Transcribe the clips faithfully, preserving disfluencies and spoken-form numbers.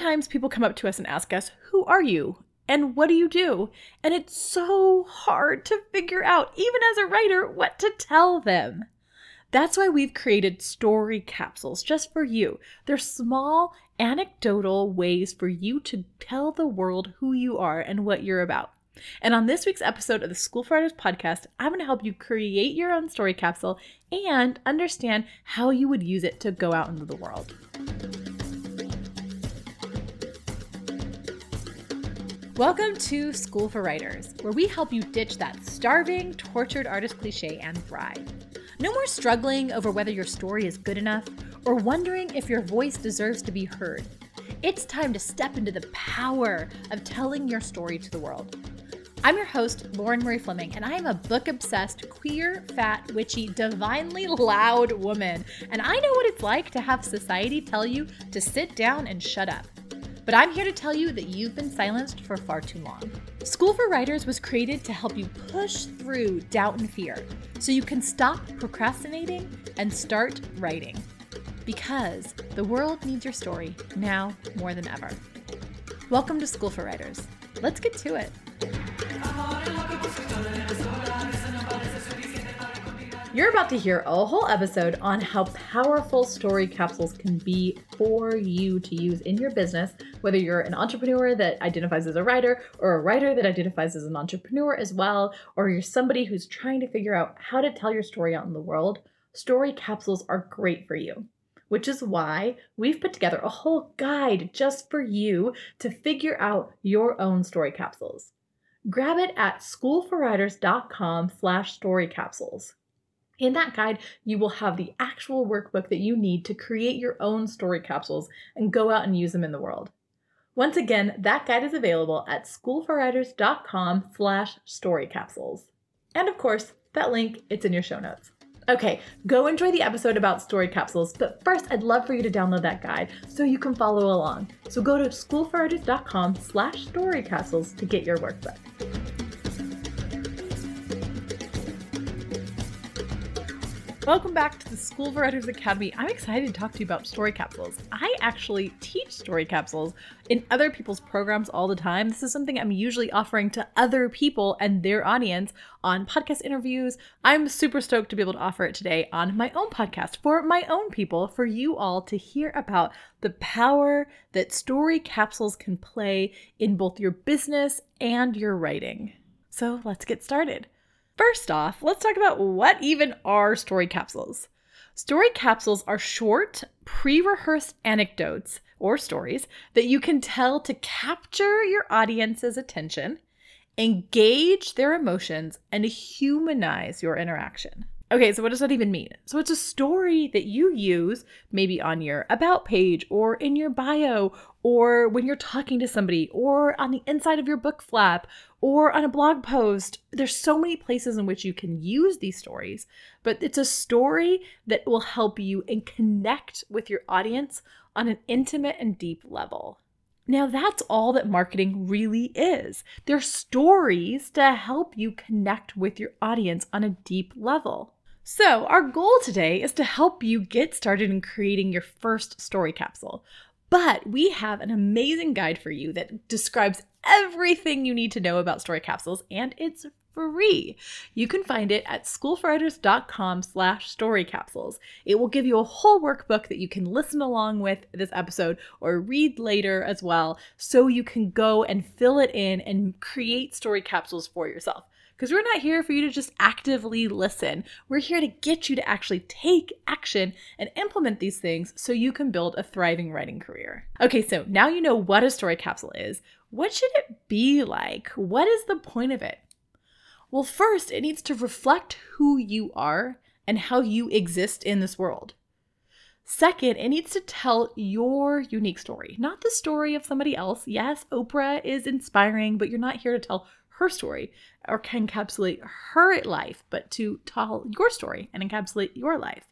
oftentimes people come up to us and ask us, who are you? And what do you do? And it's so hard to figure out, even as a writer, what to tell them. That's why we've created story capsules just for you. They're small, anecdotal ways for you to tell the world who you are and what you're about. And on this week's episode of the School for Writers podcast, I'm going to help you create your own story capsule and understand how you would use it to go out into the world. Welcome to School for Writers, where we help you ditch that starving, tortured artist cliche and thrive. No more struggling over whether your story is good enough or wondering if your voice deserves to be heard. It's time to step into the power of telling your story to the world. I'm your host, Lauren Marie Fleming, and I am a book-obsessed, queer, fat, witchy, divinely loud woman, and I know what it's like to have society tell you to sit down and shut up. But I'm here to tell you that you've been silenced for far too long. School for Writers was created to help you push through doubt and fear so you can stop procrastinating and start writing. Because the world needs your story now more than ever. Welcome to School for Writers. Let's get to it. You're about to hear a whole episode on how powerful story capsules can be for you to use in your business, whether you're an entrepreneur that identifies as a writer or a writer that identifies as an entrepreneur as well, or you're somebody who's trying to figure out how to tell your story out in the world. Story capsules are great for you, which is why we've put together a whole guide just for you to figure out your own story capsules. Grab it at school for writers dot com slash story capsules. In that guide, you will have the actual workbook that you need to create your own story capsules and go out and use them in the world. Once again, that guide is available at school for writers dot com slash story capsules. And of course, that link, it's in your show notes. Okay, go enjoy the episode about story capsules, but first I'd love for you to download that guide so you can follow along. So go to school for writers dot com slash story capsules to get your workbook. Welcome back to the School for Writers Academy. I'm excited to talk to you about story capsules. I actually teach story capsules in other people's programs all the time. This is something I'm usually offering to other people and their audience on podcast interviews. I'm super stoked to be able to offer it today on my own podcast for my own people, for you all to hear about the power that story capsules can play in both your business and your writing. So let's get started. First off, let's talk about what even are story capsules. Story capsules are short, pre-rehearsed anecdotes or stories that you can tell to capture your audience's attention, engage their emotions, and humanize your interaction. Okay, so what does that even mean? So it's a story that you use maybe on your about page or in your bio or when you're talking to somebody or on the inside of your book flap or on a blog post. There's so many places in which you can use these stories, but it's a story that will help you and connect with your audience on an intimate and deep level. Now that's all that marketing really is. They're stories to help you connect with your audience on a deep level. So our goal today is to help you get started in creating your first story capsule. But we have an amazing guide for you that describes everything you need to know about story capsules, and it's free. You can find it at school for writers dot com slash story capsules. It will give you a whole workbook that you can listen along with this episode or read later as well, so you can go and fill it in and create story capsules for yourself. Because we're not here for you to just actively listen. We're here to get you to actually take action and implement these things so you can build a thriving writing career. Okay, so now you know what a story capsule is. What should it be like? What is the point of it? Well, first, it needs to reflect who you are and how you exist in this world. Second, it needs to tell your unique story, not the story of somebody else. Yes, Oprah is inspiring, but you're not here to tell her story or can encapsulate her life, but to tell your story and encapsulate your life.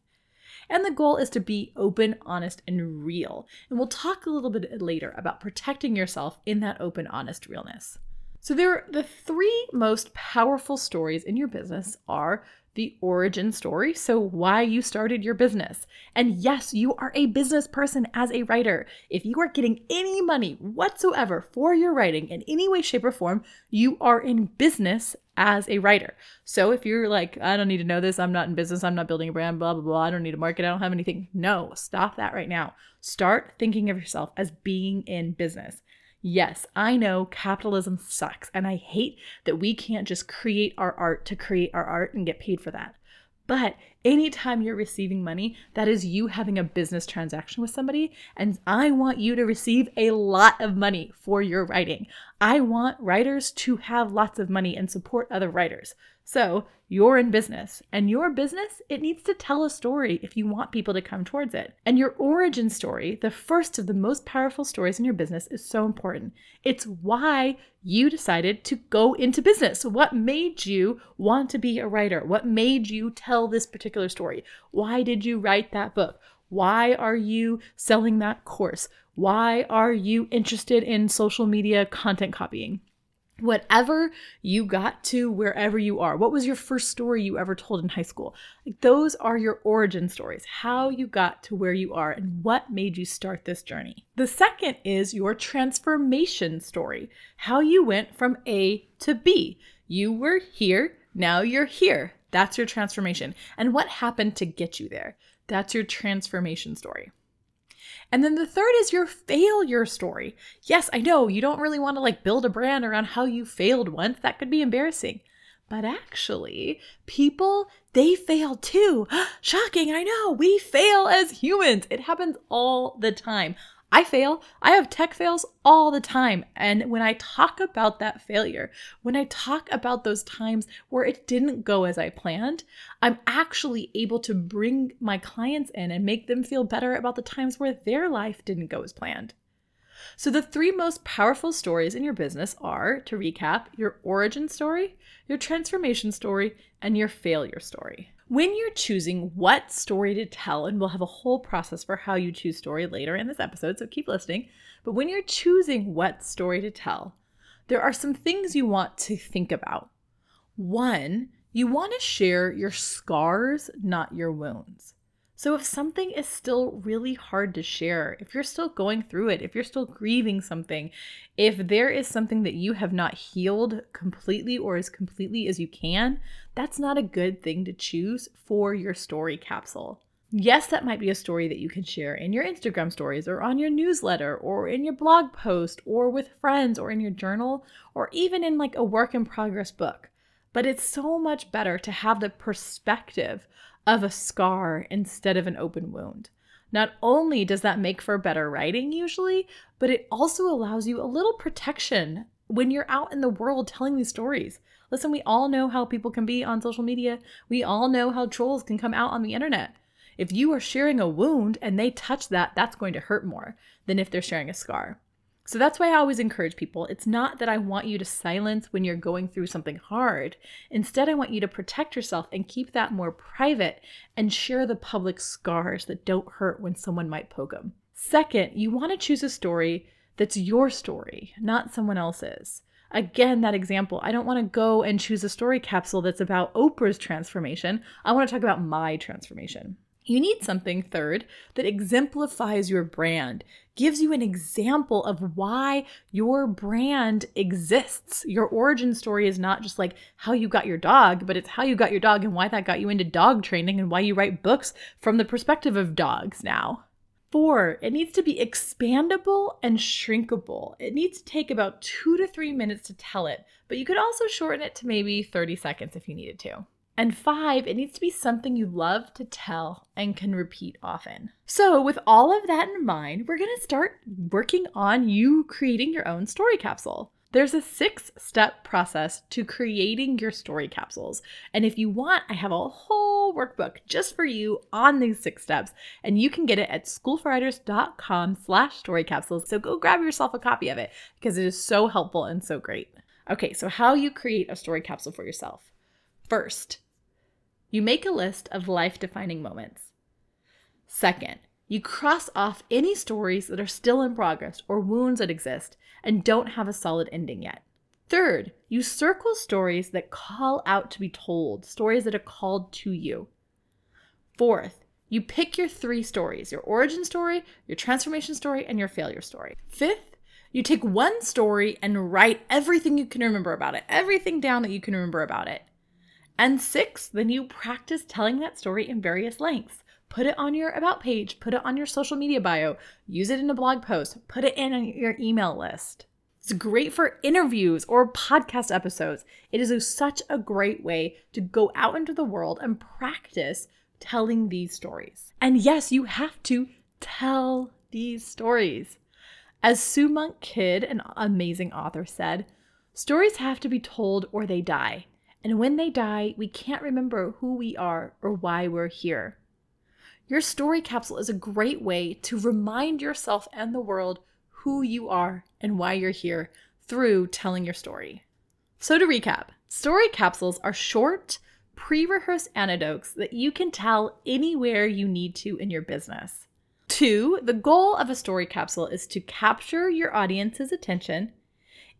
And the goal is to be open, honest, and real. And we'll talk a little bit later about protecting yourself in that open, honest realness. So there, the three most powerful stories in your business are the origin story, so why you started your business. And yes, you are a business person as a writer. If you are getting any money whatsoever for your writing in any way, shape, or form, you are in business as a writer. So if you're like, I don't need to know this, I'm not in business, I'm not building a brand, blah, blah, blah, I don't need a market, I don't have anything. No, stop that right now. Start thinking of yourself as being in business. Yes, I know capitalism sucks, and I hate that we can't just create our art to create our art and get paid for that. But anytime you're receiving money, that is you having a business transaction with somebody, and I want you to receive a lot of money for your writing. I want writers to have lots of money and support other writers. So you're in business, and your business, it needs to tell a story if you want people to come towards it. And your origin story, the first of the most powerful stories in your business, is so important. It's why you decided to go into business. What made you want to be a writer? What made you tell this particular story? Why did you write that book? Why are you selling that course? Why are you interested in social media content copying? Whatever you got to wherever you are, what was your first story you ever told in high school? Like, those are your origin stories, how you got to where you are and what made you start this journey. The second is your transformation story, how you went from A to B. You were here, now you're here. That's your transformation. And what happened to get you there? That's your transformation story. And then the third is your failure story. Yes, I know you don't really want to like build a brand around how you failed once. That could be embarrassing. But actually, people, they fail too. Shocking, I know. We fail as humans. It happens all the time. I fail. I have tech fails all the time. And when I talk about that failure, when I talk about those times where it didn't go as I planned, I'm actually able to bring my clients in and make them feel better about the times where their life didn't go as planned. So the three most powerful stories in your business are, to recap, your origin story, your transformation story, and your failure story. When you're choosing what story to tell, and we'll have a whole process for how you choose story later in this episode, so keep listening. But when you're choosing what story to tell, there are some things you want to think about. One, you want to share your scars, not your wounds. So if something is still really hard to share, if you're still going through it, if you're still grieving something, if there is something that you have not healed completely or as completely as you can, that's not a good thing to choose for your story capsule. Yes, that might be a story that you can share in your Instagram stories or on your newsletter or in your blog post or with friends or in your journal or even in like a work in progress book. But it's so much better to have the perspective of a scar instead of an open wound. Not only does that make for better writing usually, but it also allows you a little protection when you're out in the world telling these stories. Listen, we all know how people can be on social media. We all know how trolls can come out on the internet. If you are sharing a wound and they touch that, that's going to hurt more than if they're sharing a scar. So that's why I always encourage people. It's not that I want you to silence when you're going through something hard. Instead, I want you to protect yourself and keep that more private and share the public scars that don't hurt when someone might poke them. Second, you want to choose a story that's your story, not someone else's. Again, that example, I don't want to go and choose a story capsule that's about Oprah's transformation. I want to talk about my transformation. You need something, third, that exemplifies your brand, gives you an example of why your brand exists. Your origin story is not just like how you got your dog, but it's how you got your dog and why that got you into dog training and why you write books from the perspective of dogs now. Four, it needs to be expandable and shrinkable. It needs to take about two to three minutes to tell it, but you could also shorten it to maybe thirty seconds if you needed to. And five, it needs to be something you love to tell and can repeat often. So with all of that in mind, we're going to start working on you creating your own story capsule. There's a six-step process to creating your story capsules. And if you want, I have a whole workbook just for you on these six steps. And you can get it at schoolforwriters.com slash story capsules. So go grab yourself a copy of it because it is so helpful and so great. Okay, so how you create a story capsule for yourself. First, you make a list of life-defining moments. Second, you cross off any stories that are still in progress or wounds that exist and don't have a solid ending yet. Third, you circle stories that call out to be told, stories that are called to you. Fourth, you pick your three stories, your origin story, your transformation story, and your failure story. Fifth, you take one story and write everything you can remember about it, everything down that you can remember about it. And sixth, then you practice telling that story in various lengths. Put it on your about page, put it on your social media bio, use it in a blog post, put it in on your email list. It's great for interviews or podcast episodes. It is a, such a great way to go out into the world and practice telling these stories. And yes, you have to tell these stories. As Sue Monk Kidd, an amazing author, said, stories have to be told or they die. And when they die, we can't remember who we are or why we're here. Your story capsule is a great way to remind yourself and the world who you are and why you're here through telling your story. So to recap, story capsules are short, pre-rehearsed anecdotes that you can tell anywhere you need to in your business. Two, the goal of a story capsule is to capture your audience's attention,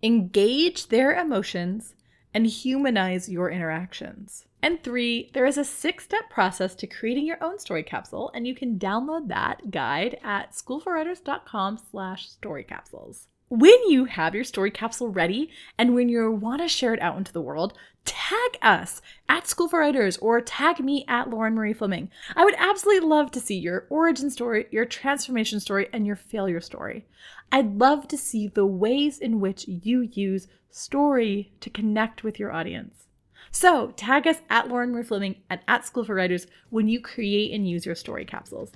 engage their emotions, and humanize your interactions. And three, there is a six-step process to creating your own story capsule, and you can download that guide at school for writers dot com slash story capsules. When you have your story capsule ready and when you want to share it out into the world, tag us at School for Writers or tag me at Lauren Marie Fleming. I would absolutely love to see your origin story, your transformation story, and your failure story. I'd love to see the ways in which you use story to connect with your audience. So tag us at Lauren Marie Fleming and at School for Writers when you create and use your story capsules.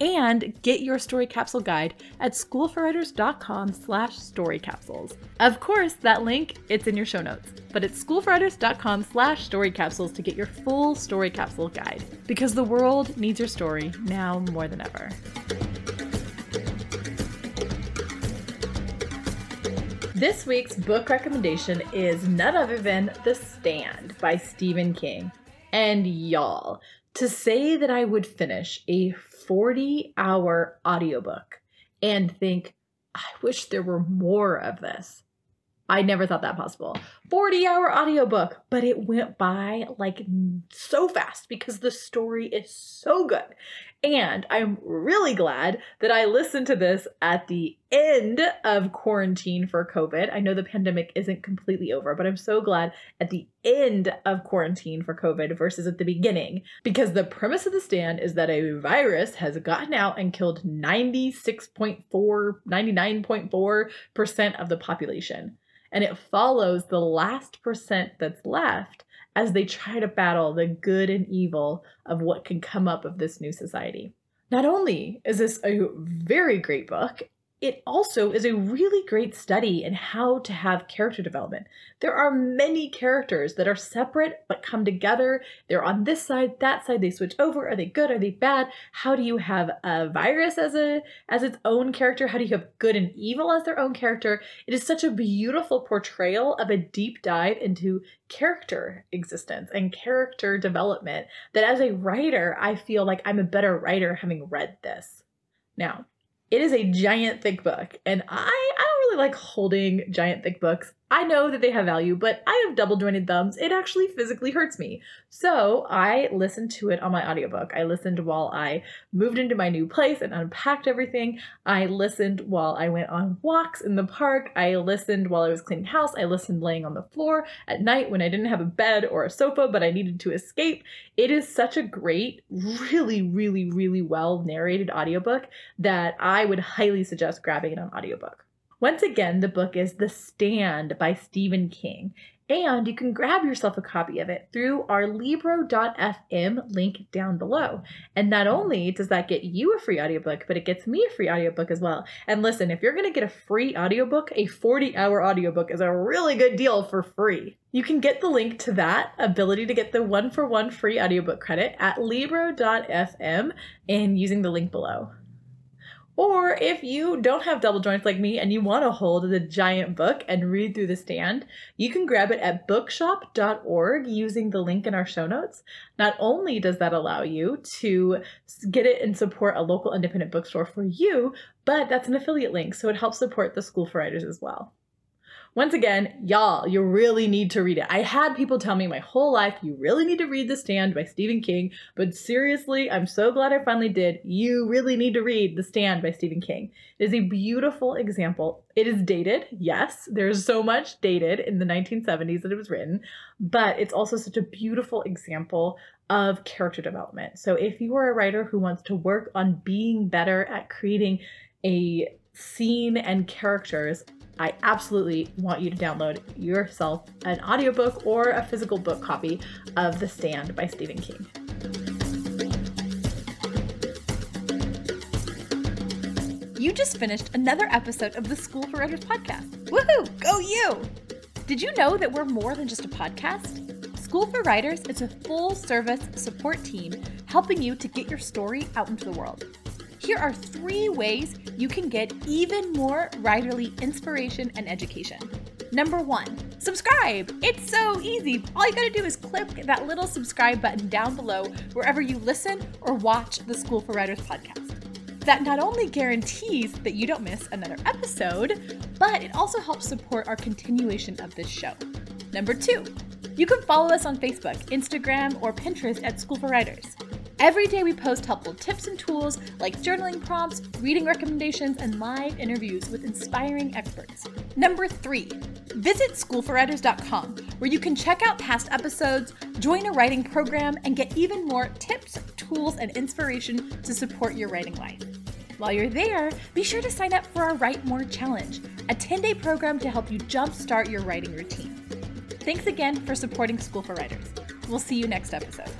And get your story capsule guide at school for writers dot com slash story capsules. Of course, that link, it's in your show notes, but it's school for writers dot com slash story capsules to get your full story capsule guide, because the world needs your story now more than ever. This week's book recommendation is none other than The Stand by Stephen King. And y'all, to say that I would finish a forty hour audiobook and think, I wish there were more of this. I never thought that possible. forty hour audiobook, but it went by like so fast because the story is so good. And I'm really glad that I listened to this at the end of quarantine for COVID. I know the pandemic isn't completely over, but I'm so glad at the end of quarantine for COVID versus at the beginning, because the premise of The Stand is that a virus has gotten out and killed ninety-six point four, ninety-nine point four percent of the population. And it follows the last percent that's left as they try to battle the good and evil of what can come up of this new society. Not only is this a very great book, it also is a really great study in how to have character development. There are many characters that are separate but come together. They're on this side, that side, they switch over. Are they good? Are they bad? How do you have a virus as a as its own character? How do you have good and evil as their own character? It is such a beautiful portrayal of a deep dive into character existence and character development that as a writer, I feel like I'm a better writer having read this. Now, it is a giant thick book, and I, I don't really like holding giant thick books. I know that they have value, but I have double-jointed thumbs. It actually physically hurts me. So I listened to it on my audiobook. I listened while I moved into my new place and unpacked everything. I listened while I went on walks in the park. I listened while I was cleaning house. I listened laying on the floor at night when I didn't have a bed or a sofa, but I needed to escape. It is such a great, really, really, really well-narrated audiobook that I would highly suggest grabbing it on audiobook. Once again, the book is The Stand by Stephen King, and you can grab yourself a copy of it through our Libro dot f m link down below. And not only does that get you a free audiobook, but it gets me a free audiobook as well. And listen, if you're going to get a free audiobook, a forty hour audiobook is a really good deal for free. You can get the link to that ability to get the one-for-one free audiobook credit at Libro dot f m and using the link below. Or if you don't have double joints like me and you want to hold the giant book and read through The Stand, you can grab it at bookshop dot org using the link in our show notes. Not only does that allow you to get it and support a local independent bookstore for you, but that's an affiliate link, so it helps support the School for Writers as well. Once again, y'all, you really need to read it. I had people tell me my whole life, you really need to read The Stand by Stephen King. But seriously, I'm so glad I finally did. You really need to read The Stand by Stephen King. It is a beautiful example. It is dated. Yes, there's so much dated in the nineteen seventies that it was written. But it's also such a beautiful example of character development. So if you are a writer who wants to work on being better at creating a scene and characters, I absolutely want you to download yourself an audiobook or a physical book copy of The Stand by Stephen King. You just finished another episode of the School for Writers podcast. Woohoo! Go you! Did you know that we're more than just a podcast? School for Writers is a full-service support team helping you to get your story out into the world. Here are three ways you can get even more writerly inspiration and education. Number one, subscribe. It's so easy. All you gotta do is click that little subscribe button down below wherever you listen or watch the School for Writers podcast. That not only guarantees that you don't miss another episode, but it also helps support our continuation of this show. Number two, you can follow us on Facebook, Instagram, or Pinterest at School for Writers. Every day we post helpful tips and tools like journaling prompts, reading recommendations, and live interviews with inspiring experts. Number three, visit school for writers dot com where you can check out past episodes, join a writing program, and get even more tips, tools, and inspiration to support your writing life. While you're there, be sure to sign up for our Write More Challenge, a ten-day program to help you jumpstart your writing routine. Thanks again for supporting School for Writers. We'll see you next episode.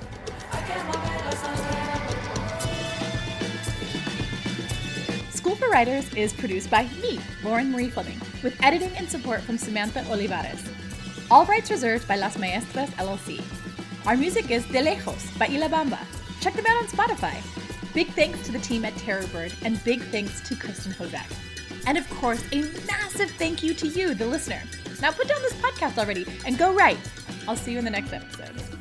School for Writers is produced by me, Lauren Marie Fleming, with editing and support from Samantha Olivares. All rights reserved by Las Maestras L L C. Our music is De Lejos by Ilabamba. Check them out on Spotify. Big thanks to the team at Terror Bird and big thanks to Kristen Hovek. And of course, a massive thank you to you, the listener. Now put down this podcast already and go write. I'll see you in the next episode.